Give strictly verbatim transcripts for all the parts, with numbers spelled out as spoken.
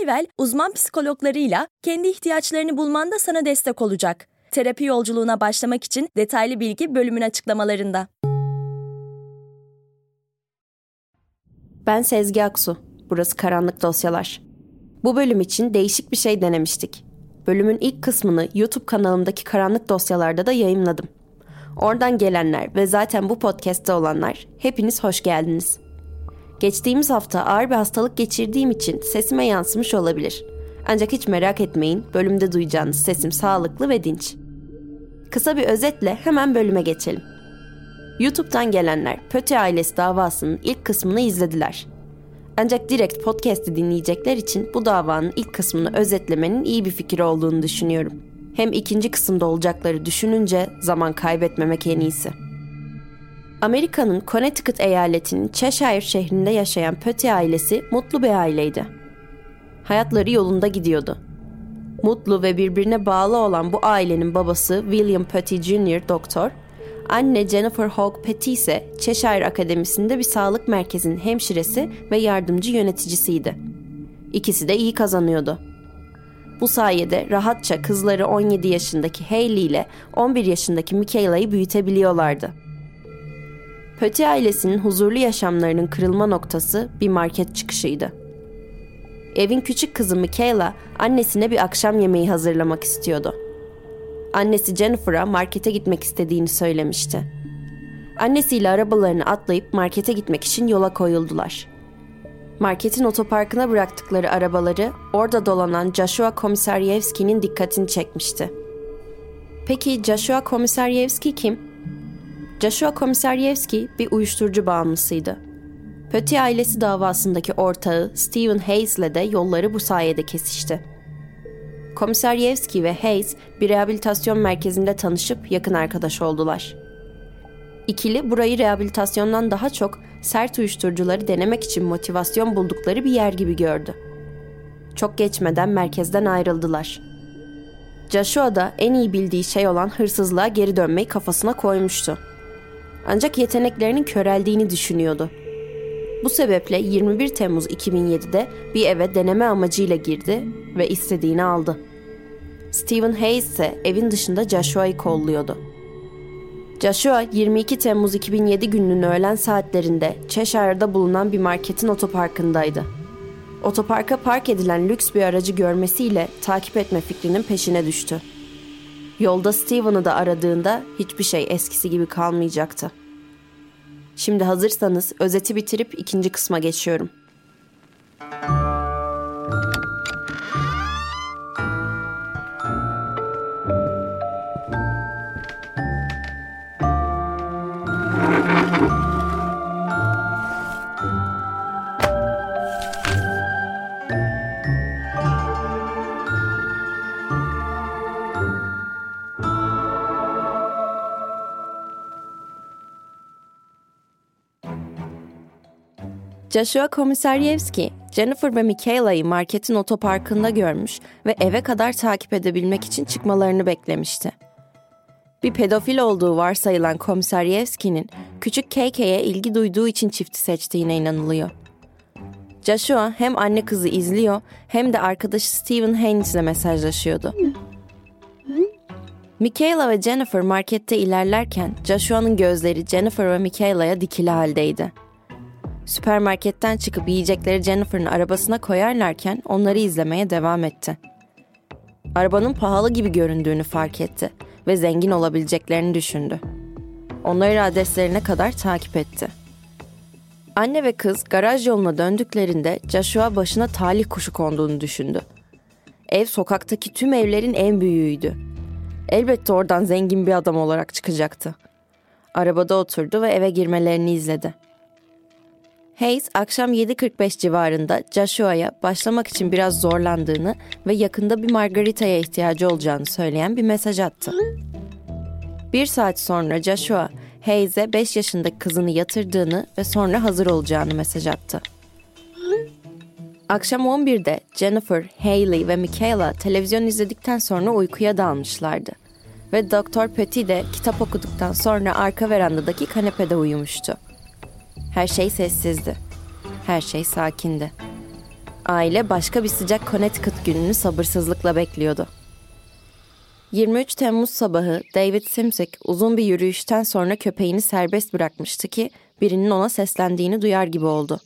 Hiwell, uzman psikologlarıyla kendi ihtiyaçlarını bulmanda sana destek olacak. Terapi yolculuğuna başlamak için detaylı bilgi bölümün açıklamalarında. Ben Sezgi Aksu. Burası Karanlık Dosyalar. Bu bölüm için değişik bir şey denemiştik. Bölümün ilk kısmını YouTube kanalımdaki Karanlık Dosyalar'da da yayımladım. Oradan gelenler ve zaten bu podcast'te olanlar, hepiniz hoş geldiniz. Geçtiğimiz hafta ağır bir hastalık geçirdiğim için sesime yansımış olabilir. Ancak hiç merak etmeyin, bölümde duyacağınız sesim sağlıklı ve dinç. Kısa bir özetle hemen bölüme geçelim. YouTube'dan gelenler Petit Ailesi davasının ilk kısmını izlediler. Ancak direkt podcast'i dinleyecekler için bu davanın ilk kısmını özetlemenin iyi bir fikir olduğunu düşünüyorum. Hem ikinci kısımda olacakları düşününce zaman kaybetmemek en iyisi. Amerika'nın Connecticut eyaletinin Cheshire şehrinde yaşayan Petit ailesi mutlu bir aileydi. Hayatları yolunda gidiyordu. Mutlu ve birbirine bağlı olan bu ailenin babası William Petit Junior doktor, anne Jennifer Hawke-Petit ise Cheshire Akademisi'nde bir sağlık merkezinin hemşiresi ve yardımcı yöneticisiydi. İkisi de iyi kazanıyordu. Bu sayede rahatça kızları on yedi yaşındaki Hayley ile on bir yaşındaki Michaela'yı büyütebiliyorlardı. Petit ailesinin huzurlu yaşamlarının kırılma noktası bir market çıkışıydı. Evin küçük kızı Michaela annesine bir akşam yemeği hazırlamak istiyordu. Annesi Jennifer'a markete gitmek istediğini söylemişti. Annesiyle arabalarını atlayıp markete gitmek için yola koyuldular. Marketin otoparkına bıraktıkları arabaları orada dolanan Joshua Komisarjevsky'nin dikkatini çekmişti. Peki Joshua Komisarjevsky kim? Joshua Komisarjevsky bir uyuşturucu bağımlısıydı. Petit ailesi davasındaki ortağı Steven Hayes'le de yolları bu sayede kesişti. Komisarjevsky ve Hayes bir rehabilitasyon merkezinde tanışıp yakın arkadaş oldular. İkili burayı rehabilitasyondan daha çok sert uyuşturucuları denemek için motivasyon buldukları bir yer gibi gördü. Çok geçmeden merkezden ayrıldılar. Joshua da en iyi bildiği şey olan hırsızlığa geri dönmeyi kafasına koymuştu. Ancak yeteneklerinin köreldiğini düşünüyordu. Bu sebeple yirmi bir Temmuz iki bin yedi'de bir eve deneme amacıyla girdi ve istediğini aldı. Steven Hayes ise evin dışında Joshua'yı kolluyordu. Joshua yirmi iki Temmuz iki bin yedi gününün öğlen saatlerinde Cheshire'da bulunan bir marketin otoparkındaydı. Otoparka park edilen lüks bir aracı görmesiyle takip etme fikrinin peşine düştü. Yolda Steven'ı da aradığında hiçbir şey eskisi gibi kalmayacaktı. Şimdi hazırsanız özeti bitirip ikinci kısma geçiyorum. Joshua Komisarjevsky, Jennifer ve Michaela'yı marketin otoparkında görmüş ve eve kadar takip edebilmek için çıkmalarını beklemişti. Bir pedofil olduğu varsayılan Komisarjevsky'nin küçük K K'ye ilgi duyduğu için çifti seçtiğine inanılıyor. Joshua hem anne kızı izliyor hem de arkadaşı Steven Haynes ile mesajlaşıyordu. Michaela ve Jennifer markette ilerlerken Joshua'nın gözleri Jennifer ve Michaela'ya dikili haldeydi. Süpermarketten çıkıp yiyecekleri Jennifer'ın arabasına koyarlarken onları izlemeye devam etti. Arabanın pahalı gibi göründüğünü fark etti ve zengin olabileceklerini düşündü. Onları adreslerine kadar takip etti. Anne ve kız garaj yoluna döndüklerinde Joshua başına talih kuşu konduğunu düşündü. Ev sokaktaki tüm evlerin en büyüğüydü. Elbette oradan zengin bir adam olarak çıkacaktı. Arabada oturdu ve eve girmelerini izledi. Hayes akşam yedi kırk beş civarında Joshua'ya başlamak için biraz zorlandığını ve yakında bir margaritaya ihtiyacı olacağını söyleyen bir mesaj attı. Bir saat sonra Joshua, Hayes'e beş yaşındaki kızını yatırdığını ve sonra hazır olacağını mesaj attı. Akşam on birde Jennifer, Hayley ve Michaela televizyon izledikten sonra uykuya dalmışlardı. Ve Doktor Petit de kitap okuduktan sonra arka verandadaki kanepede uyumuştu. Her şey sessizdi. Her şey sakindi. Aile başka bir sıcak Connecticut gününü sabırsızlıkla bekliyordu. yirmi üç Temmuz sabahı David Simsek uzun bir yürüyüşten sonra köpeğini serbest bırakmıştı ki birinin ona seslendiğini duyar gibi oldu.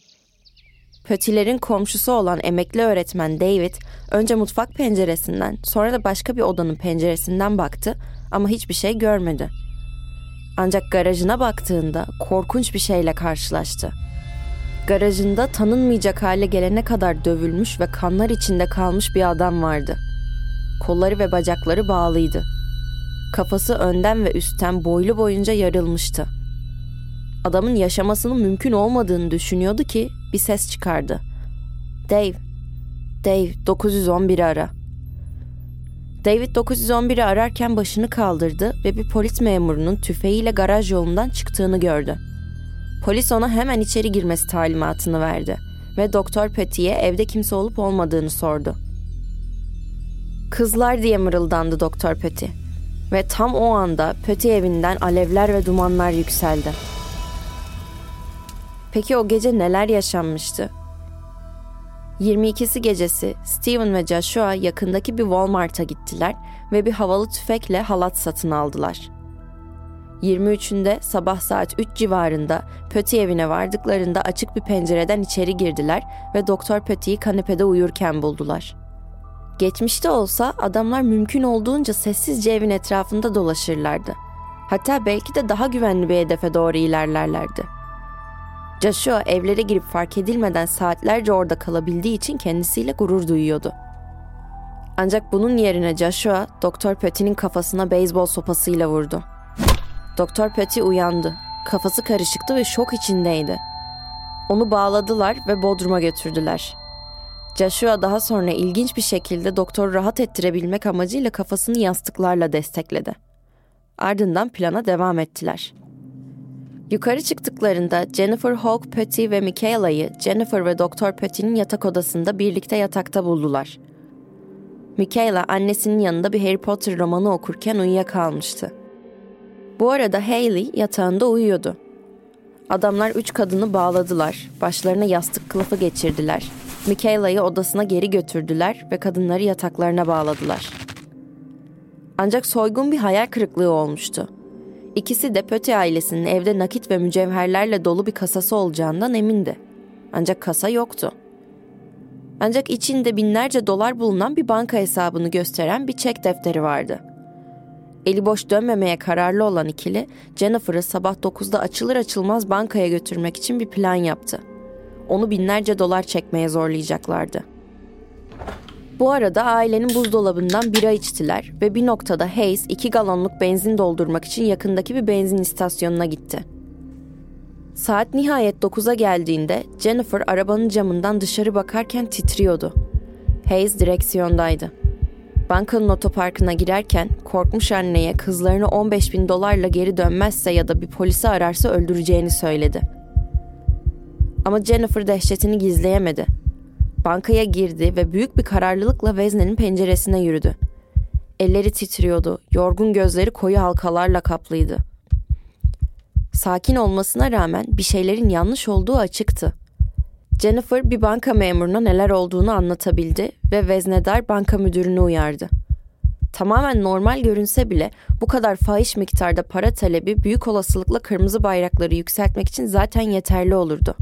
Petilerin komşusu olan emekli öğretmen David önce mutfak penceresinden sonra da başka bir odanın penceresinden baktı ama hiçbir şey görmedi. Ancak garajına baktığında korkunç bir şeyle karşılaştı. Garajında tanınmayacak hale gelene kadar dövülmüş ve kanlar içinde kalmış bir adam vardı. Kolları ve bacakları bağlıydı. Kafası önden ve üstten boylu boyunca yarılmıştı. Adamın yaşamasının mümkün olmadığını düşünüyordu ki bir ses çıkardı. Dave, Dave dokuz yüz on biri ara. David dokuz yüz on biri ararken başını kaldırdı ve bir polis memurunun tüfeğiyle garaj yolundan çıktığını gördü. Polis ona hemen içeri girmesi talimatını verdi ve Doktor Petit'e evde kimse olup olmadığını sordu. Kızlar diye mırıldandı Doktor Petit ve tam o anda Petit evinden alevler ve dumanlar yükseldi. Peki o gece neler yaşanmıştı? yirmi ikisi gecesi Steven ve Joshua yakındaki bir Walmart'a gittiler ve bir havalı tüfekle halat satın aldılar. yirmi üçünde sabah saat üç civarında Petit evine vardıklarında açık bir pencereden içeri girdiler ve Doktor Petit'i kanepede uyurken buldular. Geçmişte olsa adamlar mümkün olduğunca sessizce evin etrafında dolaşırlardı. Hatta belki de daha güvenli bir hedefe doğru ilerlerlerdi. Joshua evlere girip fark edilmeden saatlerce orada kalabildiği için kendisiyle gurur duyuyordu. Ancak bunun yerine Joshua, Doktor Petit'in kafasına beyzbol sopasıyla vurdu. Doktor Petit uyandı. Kafası karışıktı ve şok içindeydi. Onu bağladılar ve Bodrum'a götürdüler. Joshua daha sonra ilginç bir şekilde doktoru rahat ettirebilmek amacıyla kafasını yastıklarla destekledi. Ardından plana devam ettiler. Yukarı çıktıklarında Jennifer Hawke-Petit ve Michaela'yı Jennifer ve Doktor Petit'in yatak odasında birlikte yatakta buldular. Michaela annesinin yanında bir Harry Potter romanı okurken uyuyakalmıştı. Bu arada Hayley yatağında uyuyordu. Adamlar üç kadını bağladılar, başlarına yastık kılıfı geçirdiler. Michaela'yı odasına geri götürdüler ve kadınları yataklarına bağladılar. Ancak soygun bir hayal kırıklığı olmuştu. İkisi de Petit ailesinin evde nakit ve mücevherlerle dolu bir kasası olacağından emindi. Ancak kasa yoktu. Ancak içinde binlerce dolar bulunan bir banka hesabını gösteren bir çek defteri vardı. Eli boş dönmemeye kararlı olan ikili, Jennifer'ı sabah dokuzda açılır açılmaz bankaya götürmek için bir plan yaptı. Onu binlerce dolar çekmeye zorlayacaklardı. Bu arada ailenin buzdolabından bira içtiler ve bir noktada Hayes iki galonluk benzin doldurmak için yakındaki bir benzin istasyonuna gitti. Saat nihayet dokuza geldiğinde Jennifer arabanın camından dışarı bakarken titriyordu. Hayes direksiyondaydı. Bankanın otoparkına girerken korkmuş anneye kızlarını on beş bin dolarla geri dönmezse ya da bir polisi ararsa öldüreceğini söyledi. Ama Jennifer dehşetini gizleyemedi. Bankaya girdi ve büyük bir kararlılıkla veznenin penceresine yürüdü. Elleri titriyordu, yorgun gözleri koyu halkalarla kaplıydı. Sakin olmasına rağmen bir şeylerin yanlış olduğu açıktı. Jennifer bir banka memuruna neler olduğunu anlatabildi ve veznedar banka müdürünü uyardı. Tamamen normal görünse bile bu kadar fahiş miktarda para talebi büyük olasılıkla kırmızı bayrakları yükseltmek için zaten yeterli olurdu.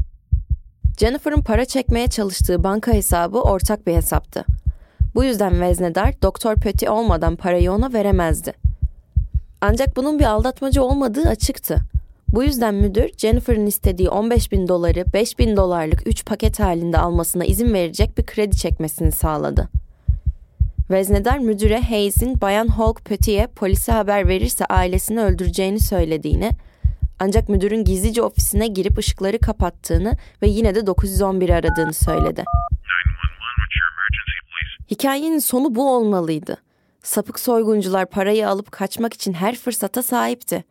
Jennifer'ın para çekmeye çalıştığı banka hesabı ortak bir hesaptı. Bu yüzden veznedar Doktor Petit olmadan parayı ona veremezdi. Ancak bunun bir aldatmacı olmadığı açıktı. Bu yüzden müdür Jennifer'ın istediği on beş bin doları beş bin dolarlık üç paket halinde almasına izin verecek bir kredi çekmesini sağladı. Veznedar müdüre Hayes'in Bayan Hawke-Petit'e polise haber verirse ailesini öldüreceğini söylediğini, Ancak müdürün gizlice ofisine girip ışıkları kapattığını ve yine de dokuz yüz on biri aradığını söyledi. Hikayenin sonu bu olmalıydı. Sapık soyguncular parayı alıp kaçmak için her fırsata sahipti.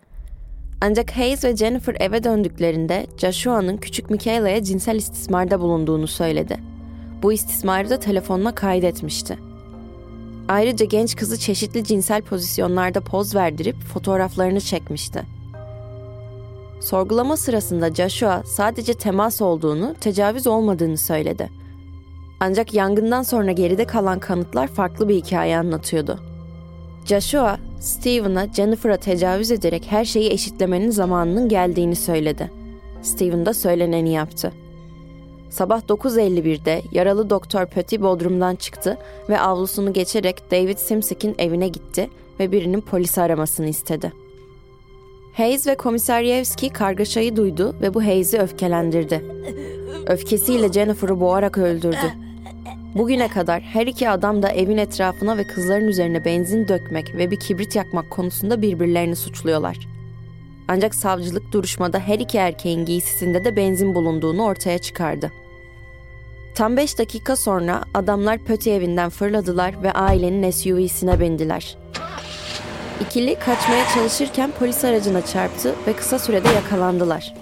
Ancak Hayes ve Jennifer eve döndüklerinde Joshua'nın küçük Michaela'ya cinsel istismarda bulunduğunu söyledi. Bu istismarı da telefonuna kaydetmişti. Ayrıca genç kızı çeşitli cinsel pozisyonlarda poz verdirip fotoğraflarını çekmişti. Sorgulama sırasında Joshua sadece temas olduğunu, tecavüz olmadığını söyledi. Ancak yangından sonra geride kalan kanıtlar farklı bir hikaye anlatıyordu. Joshua, Steven'a Jennifer'a tecavüz ederek her şeyi eşitlemenin zamanının geldiğini söyledi. Steven da söyleneni yaptı. Sabah dokuz elli birde yaralı doktor Petit bodrumdan çıktı ve avlusunu geçerek David Simsik'in evine gitti ve birinin polisi aramasını istedi. Hayes ve Komisarjevsky kargaşayı duydu ve bu Hayes'i öfkelendirdi. Öfkesiyle Jennifer'ı boğarak öldürdü. Bugüne kadar her iki adam da evin etrafına ve kızların üzerine benzin dökmek ve bir kibrit yakmak konusunda birbirlerini suçluyorlar. Ancak savcılık duruşmada her iki erkeğin giysisinde de benzin bulunduğunu ortaya çıkardı. Tam beş dakika sonra adamlar Petit evinden fırladılar ve ailenin S U V'sine bindiler. İkili kaçmaya çalışırken polis aracına çarptı ve kısa sürede yakalandılar.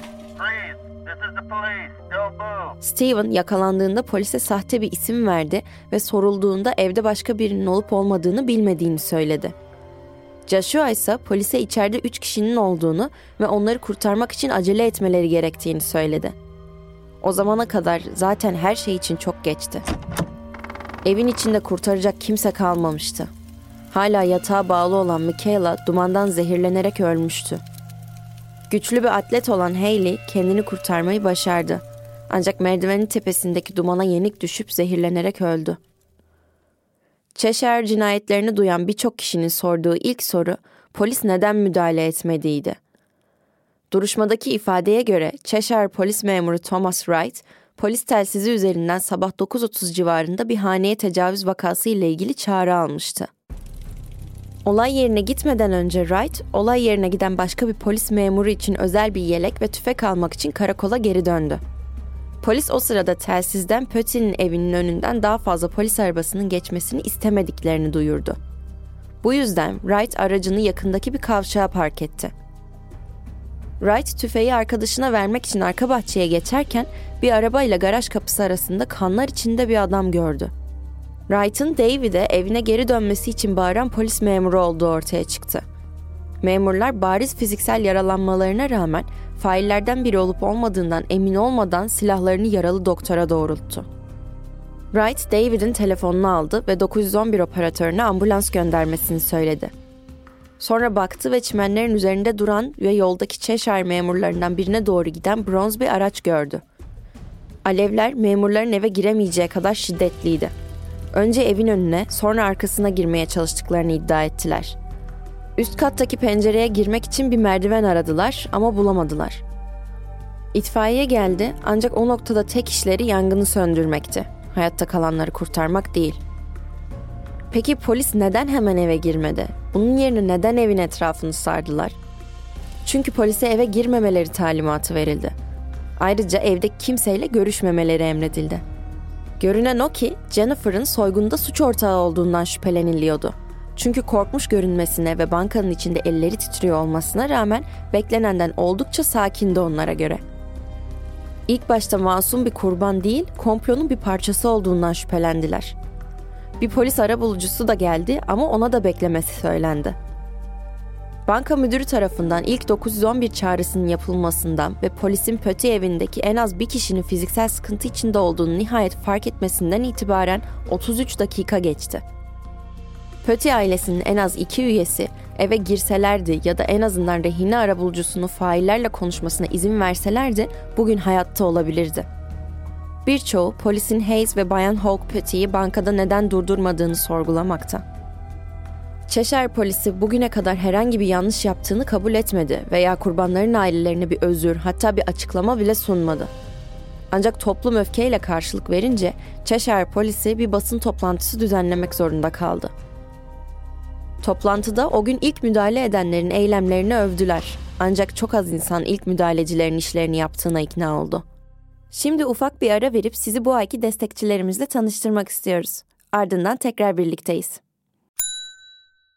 Steven yakalandığında polise sahte bir isim verdi ve sorulduğunda evde başka birinin olup olmadığını bilmediğini söyledi. Joshua ise polise içeride üç kişinin olduğunu ve onları kurtarmak için acele etmeleri gerektiğini söyledi. O zamana kadar zaten her şey için çok geçti. Evin içinde kurtaracak kimse kalmamıştı. Hala yatağa bağlı olan Michaela dumandan zehirlenerek ölmüştü. Güçlü bir atlet olan Hayley kendini kurtarmayı başardı. Ancak merdivenin tepesindeki dumana yenik düşüp zehirlenerek öldü. Cheshire cinayetlerini duyan birçok kişinin sorduğu ilk soru, polis neden müdahale etmediydi. Duruşmadaki ifadeye göre Cheshire polis memuru Thomas Wright, polis telsizi üzerinden sabah dokuz otuz civarında bir haneye tecavüz vakası ile ilgili çağrı almıştı. Olay yerine gitmeden önce Wright, olay yerine giden başka bir polis memuru için özel bir yelek ve tüfek almak için karakola geri döndü. Polis o sırada telsizden Petit'in evinin önünden daha fazla polis arabasının geçmesini istemediklerini duyurdu. Bu yüzden Wright aracını yakındaki bir kavşağa park etti. Wright tüfeği arkadaşına vermek için arka bahçeye geçerken bir arabayla garaj kapısı arasında kanlar içinde bir adam gördü. Wright'ın David'e evine geri dönmesi için bağıran polis memuru olduğu ortaya çıktı. Memurlar bariz fiziksel yaralanmalarına rağmen faillerden biri olup olmadığından emin olmadan silahlarını yaralı doktora doğrulttu. Wright, David'in telefonunu aldı ve dokuz yüz on bir operatörüne ambulans göndermesini söyledi. Sonra baktı ve çimenlerin üzerinde duran ve yoldaki Cheshire memurlarından birine doğru giden bronz bir araç gördü. Alevler memurların eve giremeyeceği kadar şiddetliydi. Önce evin önüne, sonra arkasına girmeye çalıştıklarını iddia ettiler. Üst kattaki pencereye girmek için bir merdiven aradılar ama bulamadılar. İtfaiye geldi ancak o noktada tek işleri yangını söndürmekti. Hayatta kalanları kurtarmak değil. Peki polis neden hemen eve girmedi? Bunun yerine neden evin etrafını sardılar? Çünkü polise eve girmemeleri talimatı verildi. Ayrıca evde kimseyle görüşmemeleri emredildi. Görünen o ki Jennifer'ın soygunda suç ortağı olduğundan şüpheleniliyordu. Çünkü korkmuş görünmesine ve bankanın içinde elleri titriyor olmasına rağmen beklenenden oldukça sakindi onlara göre. İlk başta masum bir kurban değil, komplonun bir parçası olduğundan şüphelendiler. Bir polis arabulucusu da geldi ama ona da beklemesi söylendi. Banka müdürü tarafından ilk dokuz yüz on bir çağrısının yapılmasından ve polisin Petit evindeki en az bir kişinin fiziksel sıkıntı içinde olduğunu nihayet fark etmesinden itibaren otuz üç dakika geçti. Petit ailesinin en az iki üyesi eve girselerdi ya da en azından rehine arabulucusunu faillerle konuşmasına izin verselerdi bugün hayatta olabilirdi. Birçoğu polisin Hayes ve Bayan Hawke-Petit'i bankada neden durdurmadığını sorgulamakta. Cheshire polisi bugüne kadar herhangi bir yanlış yaptığını kabul etmedi veya kurbanların ailelerine bir özür, hatta bir açıklama bile sunmadı. Ancak toplum öfkeyle karşılık verince Cheshire polisi bir basın toplantısı düzenlemek zorunda kaldı. Toplantıda o gün ilk müdahale edenlerin eylemlerini övdüler. Ancak çok az insan ilk müdahalecilerin işlerini yaptığına ikna oldu. Şimdi ufak bir ara verip sizi bu ayki destekçilerimizle tanıştırmak istiyoruz. Ardından tekrar birlikteyiz.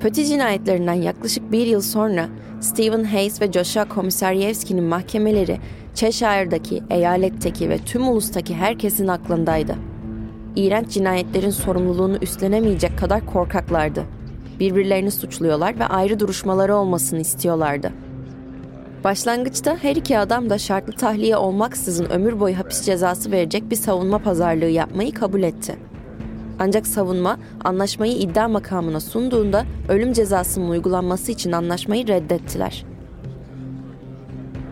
Petit cinayetlerinden yaklaşık bir yıl sonra Steven Hayes ve Joshua Komisarjevsky'nin mahkemeleri Cheshire'daki, eyaletteki ve tüm ulustaki herkesin aklındaydı. İğrenç cinayetlerin sorumluluğunu üstlenemeyecek kadar korkaklardı. Birbirlerini suçluyorlar ve ayrı duruşmaları olmasını istiyorlardı. Başlangıçta her iki adam da şartlı tahliye olmaksızın ömür boyu hapis cezası verecek bir savunma pazarlığı yapmayı kabul etti. Ancak savunma anlaşmayı iddia makamına sunduğunda ölüm cezasının uygulanması için anlaşmayı reddettiler.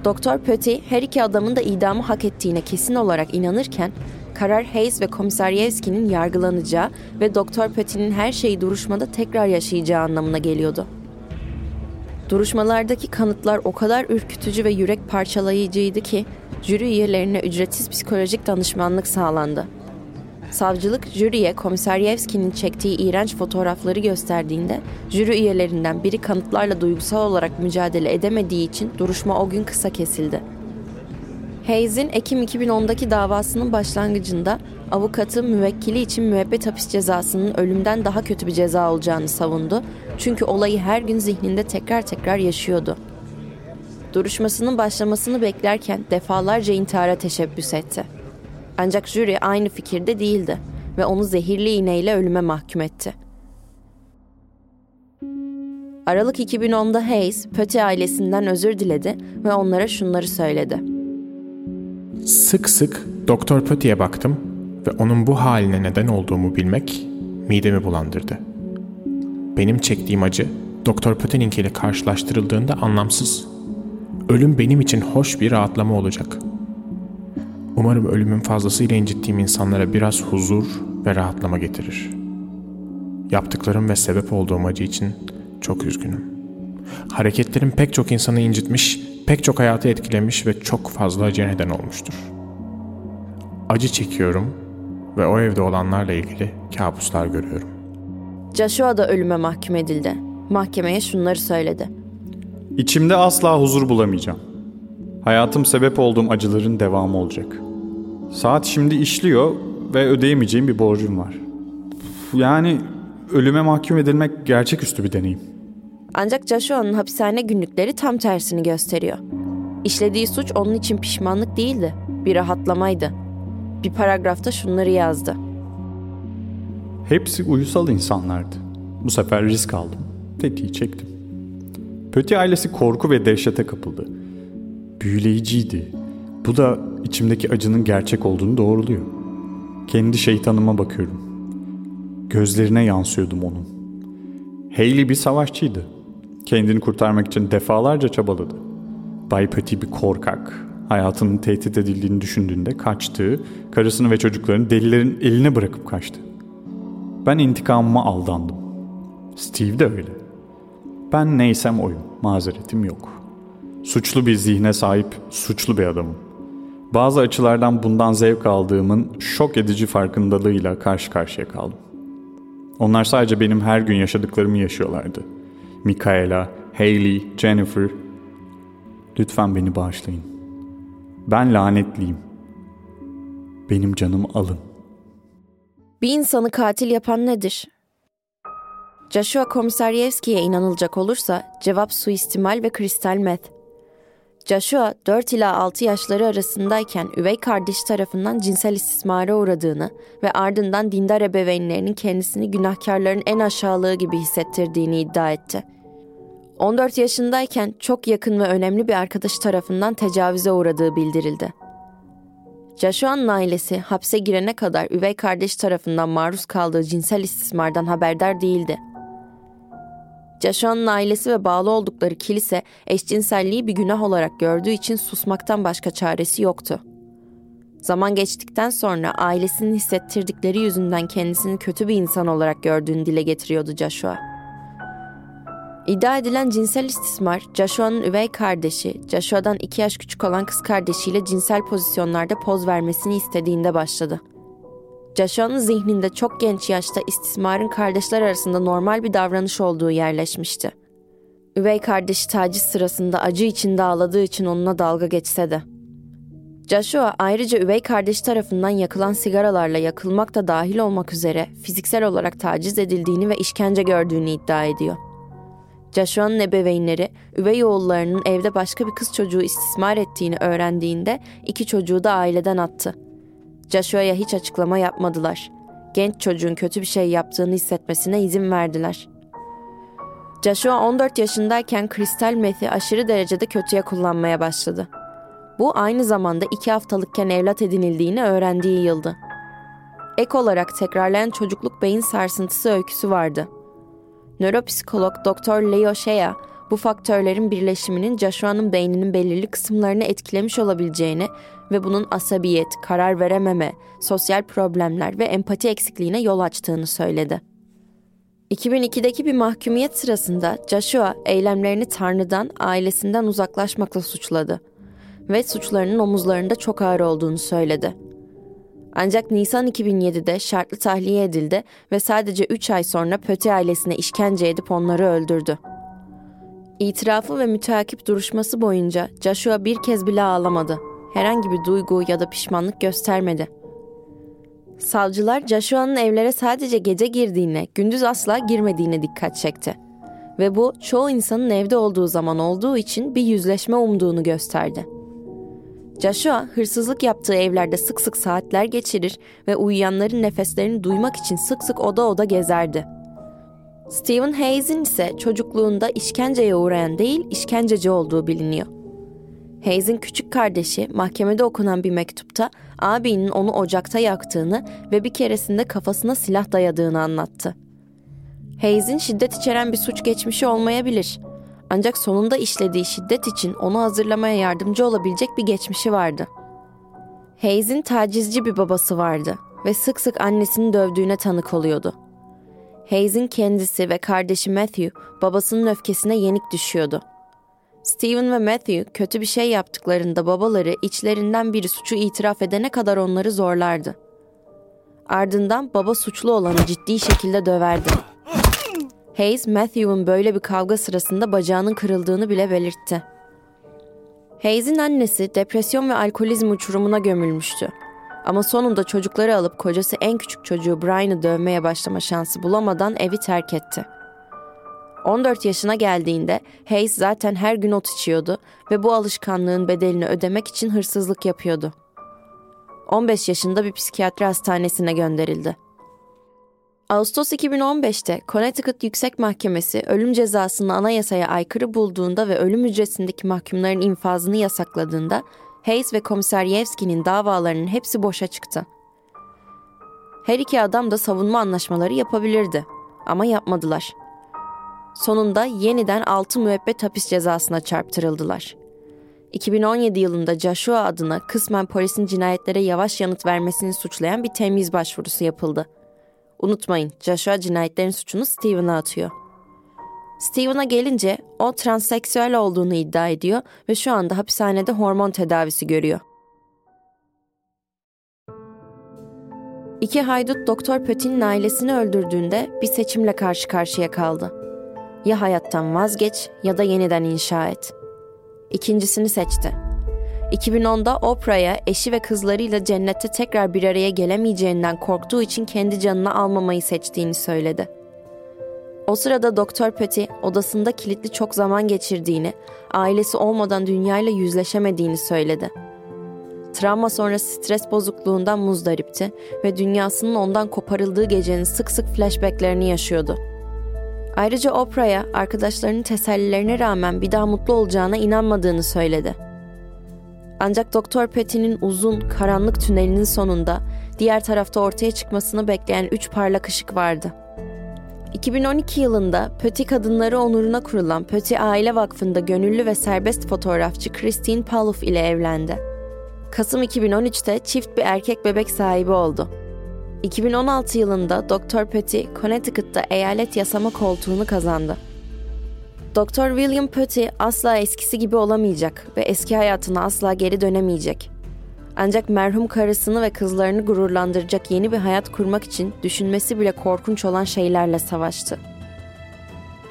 Doktor Petit her iki adamın da idamı hak ettiğine kesin olarak inanırken karar Hayes ve Komisarjevsky'nin yargılanacağı ve Doktor Petit'in her şeyi duruşmada tekrar yaşayacağı anlamına geliyordu. Duruşmalardaki kanıtlar o kadar ürkütücü ve yürek parçalayıcıydı ki jüri üyelerine ücretsiz psikolojik danışmanlık sağlandı. Savcılık jüriye Komisarjevsky'nin çektiği iğrenç fotoğrafları gösterdiğinde jüri üyelerinden biri kanıtlarla duygusal olarak mücadele edemediği için duruşma o gün kısa kesildi. Hayes'in Ekim iki bin ondaki davasının başlangıcında avukatı müvekkili için müebbet hapis cezasının ölümden daha kötü bir ceza olacağını savundu çünkü olayı her gün zihninde tekrar tekrar yaşıyordu. Duruşmasının başlamasını beklerken defalarca intihara teşebbüs etti. Ancak jüri aynı fikirde değildi ve onu zehirli iğneyle ölüme mahkum etti. Aralık iki bin onda Hayes, Petit ailesinden özür diledi ve onlara şunları söyledi. Sık sık Doktor Petit'e baktım ve onun bu haline neden olduğumu bilmek midemi bulandırdı. Benim çektiğim acı Doktor Petit'inkiyle karşılaştırıldığında anlamsız. Ölüm benim için hoş bir rahatlama olacak. Umarım ölümün fazlasıyla incittiğim insanlara biraz huzur ve rahatlama getirir. Yaptıklarım ve sebep olduğum acı için çok üzgünüm. Hareketlerim pek çok insanı incitmiş, pek çok hayatı etkilemiş ve çok fazla acıya neden olmuştur. Acı çekiyorum ve o evde olanlarla ilgili kabuslar görüyorum. Joshua da ölüme mahkum edildi. Mahkemeye şunları söyledi. İçimde asla huzur bulamayacağım. Hayatım sebep olduğum acıların devamı olacak. Saat şimdi işliyor ve ödeyemeyeceğim bir borcum var. Yani ölüme mahkum edilmek gerçeküstü bir deneyim. Ancak Joshua'nın hapishane günlükleri tam tersini gösteriyor. İşlediği suç onun için pişmanlık değildi, bir rahatlamaydı. Bir paragrafta şunları yazdı. Hepsi uysal insanlardı. Bu sefer risk aldım, tetiği çektim. Petit ailesi korku ve dehşete kapıldı. Büyüleyiciydi. Bu da içimdeki acının gerçek olduğunu doğruluyor. Kendi şeytanıma bakıyorum. Gözlerine yansıyordum onun. Hayley bir savaşçıydı. Kendini kurtarmak için defalarca çabaladı. Bay Petit bir korkak. Hayatının tehdit edildiğini düşündüğünde kaçtı. Karısını ve çocuklarını delilerin eline bırakıp kaçtı. Ben intikamıma aldandım. Steve de öyle. Ben neysem oyum. Mazeretim yok. Suçlu bir zihne sahip, suçlu bir adamım. Bazı açılardan bundan zevk aldığımın şok edici farkındalığıyla karşı karşıya kaldım. Onlar sadece benim her gün yaşadıklarımı yaşıyorlardı. Michaela, Hayley, Jennifer. Lütfen beni bağışlayın. Ben lanetliyim. Benim canımı alın. Bir insanı katil yapan nedir? Joshua Komisarjevsky'ye inanılacak olursa cevap suistimal ve kristal meth. Joshua dört ila altı yaşları arasındayken üvey kardeşi tarafından cinsel istismara uğradığını ve ardından dindar ebeveynlerinin kendisini günahkarların en aşağılığı gibi hissettirdiğini iddia etti. on dört yaşındayken çok yakın ve önemli bir arkadaşı tarafından tecavüze uğradığı bildirildi. Joshua'nın ailesi hapse girene kadar üvey kardeşi tarafından maruz kaldığı cinsel istismardan haberdar değildi. Joshua'nın ailesi ve bağlı oldukları kilise eşcinselliği bir günah olarak gördüğü için susmaktan başka çaresi yoktu. Zaman geçtikten sonra ailesinin hissettirdikleri yüzünden kendisini kötü bir insan olarak gördüğünü dile getiriyordu Joshua. İddia edilen cinsel istismar, Joshua'nın üvey kardeşi, Joshua'dan iki yaş küçük olan kız kardeşiyle cinsel pozisyonlarda poz vermesini istediğinde başladı. Joshua'nın zihninde çok genç yaşta istismarın kardeşler arasında normal bir davranış olduğu yerleşmişti. Üvey kardeşi taciz sırasında acı içinde ağladığı için onunla dalga geçse de. Joshua ayrıca üvey kardeşi tarafından yakılan sigaralarla yakılmak da dahil olmak üzere fiziksel olarak taciz edildiğini ve işkence gördüğünü iddia ediyor. Joshua'nın ebeveynleri, üvey oğullarının evde başka bir kız çocuğu istismar ettiğini öğrendiğinde iki çocuğu da aileden attı. Joshua'ya hiç açıklama yapmadılar. Genç çocuğun kötü bir şey yaptığını hissetmesine izin verdiler. Joshua on dört yaşındayken kristal methi aşırı derecede kötüye kullanmaya başladı. Bu aynı zamanda iki haftalıkken evlat edinildiğini öğrendiği yıldı. Ek olarak tekrarlayan çocukluk beyin sarsıntısı öyküsü vardı. Nöropsikolog doktor Leo Shea, bu faktörlerin birleşiminin Joshua'nın beyninin belirli kısımlarını etkilemiş olabileceğini ve bunun asabiyet, karar verememe, sosyal problemler ve empati eksikliğine yol açtığını söyledi. iki bin ikideki bir mahkumiyet sırasında Joshua eylemlerini Tanrı'dan, ailesinden uzaklaşmakla suçladı ve suçlarının omuzlarında çok ağır olduğunu söyledi. Ancak Nisan iki bin yedide şartlı tahliye edildi ve sadece üç ay sonra Petit ailesine işkence edip onları öldürdü. İtirafı ve müteakip duruşması boyunca Joshua bir kez bile ağlamadı. Herhangi bir duygu ya da pişmanlık göstermedi. Savcılar Joshua'nın evlere sadece gece girdiğine, gündüz asla girmediğine dikkat çekti. Ve bu çoğu insanın evde olduğu zaman olduğu için bir yüzleşme umduğunu gösterdi. Joshua hırsızlık yaptığı evlerde sık sık saatler geçirir ve uyuyanların nefeslerini duymak için sık sık oda oda gezerdi. Steven Hayes'in ise çocukluğunda işkenceye uğrayan değil, işkenceci olduğu biliniyor. Hayes'in küçük kardeşi mahkemede okunan bir mektupta abinin onu ocakta yaktığını ve bir keresinde kafasına silah dayadığını anlattı. Hayes'in şiddet içeren bir suç geçmişi olmayabilir. Ancak sonunda işlediği şiddet için onu hazırlamaya yardımcı olabilecek bir geçmişi vardı. Hayes'in tacizci bir babası vardı ve sık sık annesini dövdüğüne tanık oluyordu. Hayes'in kendisi ve kardeşi Matthew babasının öfkesine yenik düşüyordu. Steven ve Matthew kötü bir şey yaptıklarında babaları içlerinden biri suçu itiraf edene kadar onları zorlardı. Ardından baba suçlu olanı ciddi şekilde döverdi. Hayes, Matthew'un böyle bir kavga sırasında bacağının kırıldığını bile belirtti. Hayes'in annesi depresyon ve alkolizm uçurumuna gömülmüştü. Ama sonunda çocukları alıp kocası en küçük çocuğu Brian'ı dövmeye başlama şansı bulamadan evi terk etti. on dört yaşına geldiğinde Hayes zaten her gün ot içiyordu ve bu alışkanlığın bedelini ödemek için hırsızlık yapıyordu. on beş yaşında bir psikiyatri hastanesine gönderildi. Ağustos iki bin on beşte Connecticut Yüksek Mahkemesi ölüm cezasını anayasaya aykırı bulduğunda ve ölüm hücresindeki mahkumların infazını yasakladığında Hayes ve Komisarjevsky'nin davalarının hepsi boşa çıktı. Her iki adam da savunma anlaşmaları yapabilirdi ama yapmadılar. Sonunda yeniden altı müebbet hapis cezasına çarptırıldılar. iki bin on yedi yılında Joshua adına kısmen polisin cinayetlere yavaş yanıt vermesini suçlayan bir temyiz başvurusu yapıldı. Unutmayın, Joshua cinayetlerin suçunu Steven'a atıyor. Steven'a gelince o transseksüel olduğunu iddia ediyor ve şu anda hapishanede hormon tedavisi görüyor. İki haydut Doktor Petit'in ailesini öldürdüğünde bir seçimle karşı karşıya kaldı. Ya hayattan vazgeç ya da yeniden inşa et. İkincisini seçti. iki bin onda Oprah'ya eşi ve kızlarıyla cennette tekrar bir araya gelemeyeceğinden korktuğu için kendi canını almamayı seçtiğini söyledi. O sırada Doktor Petit odasında kilitli çok zaman geçirdiğini, ailesi olmadan dünyayla yüzleşemediğini söyledi. Travma sonrası stres bozukluğundan muzdaripti ve dünyasının ondan koparıldığı gecenin sık sık flashbacklerini yaşıyordu. Ayrıca Oprah'ya arkadaşlarının tesellilerine rağmen bir daha mutlu olacağına inanmadığını söyledi. Ancak Doktor Petit'in uzun, karanlık tünelinin sonunda diğer tarafta ortaya çıkmasını bekleyen üç parlak ışık vardı. iki bin on iki yılında Petit kadınları onuruna kurulan Petit Aile Vakfı'nda gönüllü ve serbest fotoğrafçı Christine Paluf ile evlendi. Kasım iki bin on üçte çift bir erkek bebek sahibi oldu. iki bin on altı yılında Doktor Petit, Connecticut'ta eyalet yasama koltuğunu kazandı. Doktor William Petit asla eskisi gibi olamayacak ve eski hayatına asla geri dönemeyecek. Ancak merhum karısını ve kızlarını gururlandıracak yeni bir hayat kurmak için düşünmesi bile korkunç olan şeylerle savaştı.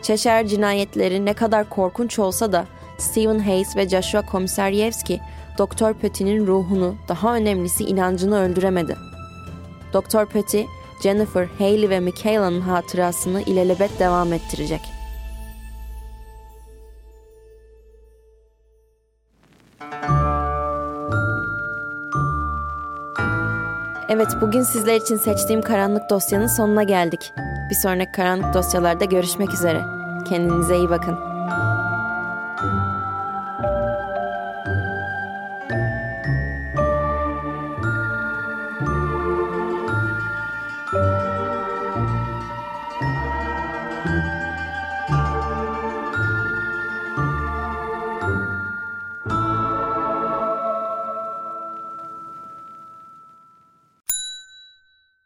Cheshire cinayetleri ne kadar korkunç olsa da Steven Hayes ve Joshua Komisarjevsky, Doktor Petit'in ruhunu, daha önemlisi inancını öldüremedi. Doktor Petit, Jennifer, Haley ve Michaela'nın hatırasını ilelebet devam ettirecek. Evet, bugün sizler için seçtiğim Karanlık Dosya'nın sonuna geldik. Bir sonraki Karanlık Dosyalar'da görüşmek üzere. Kendinize iyi bakın.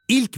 İlk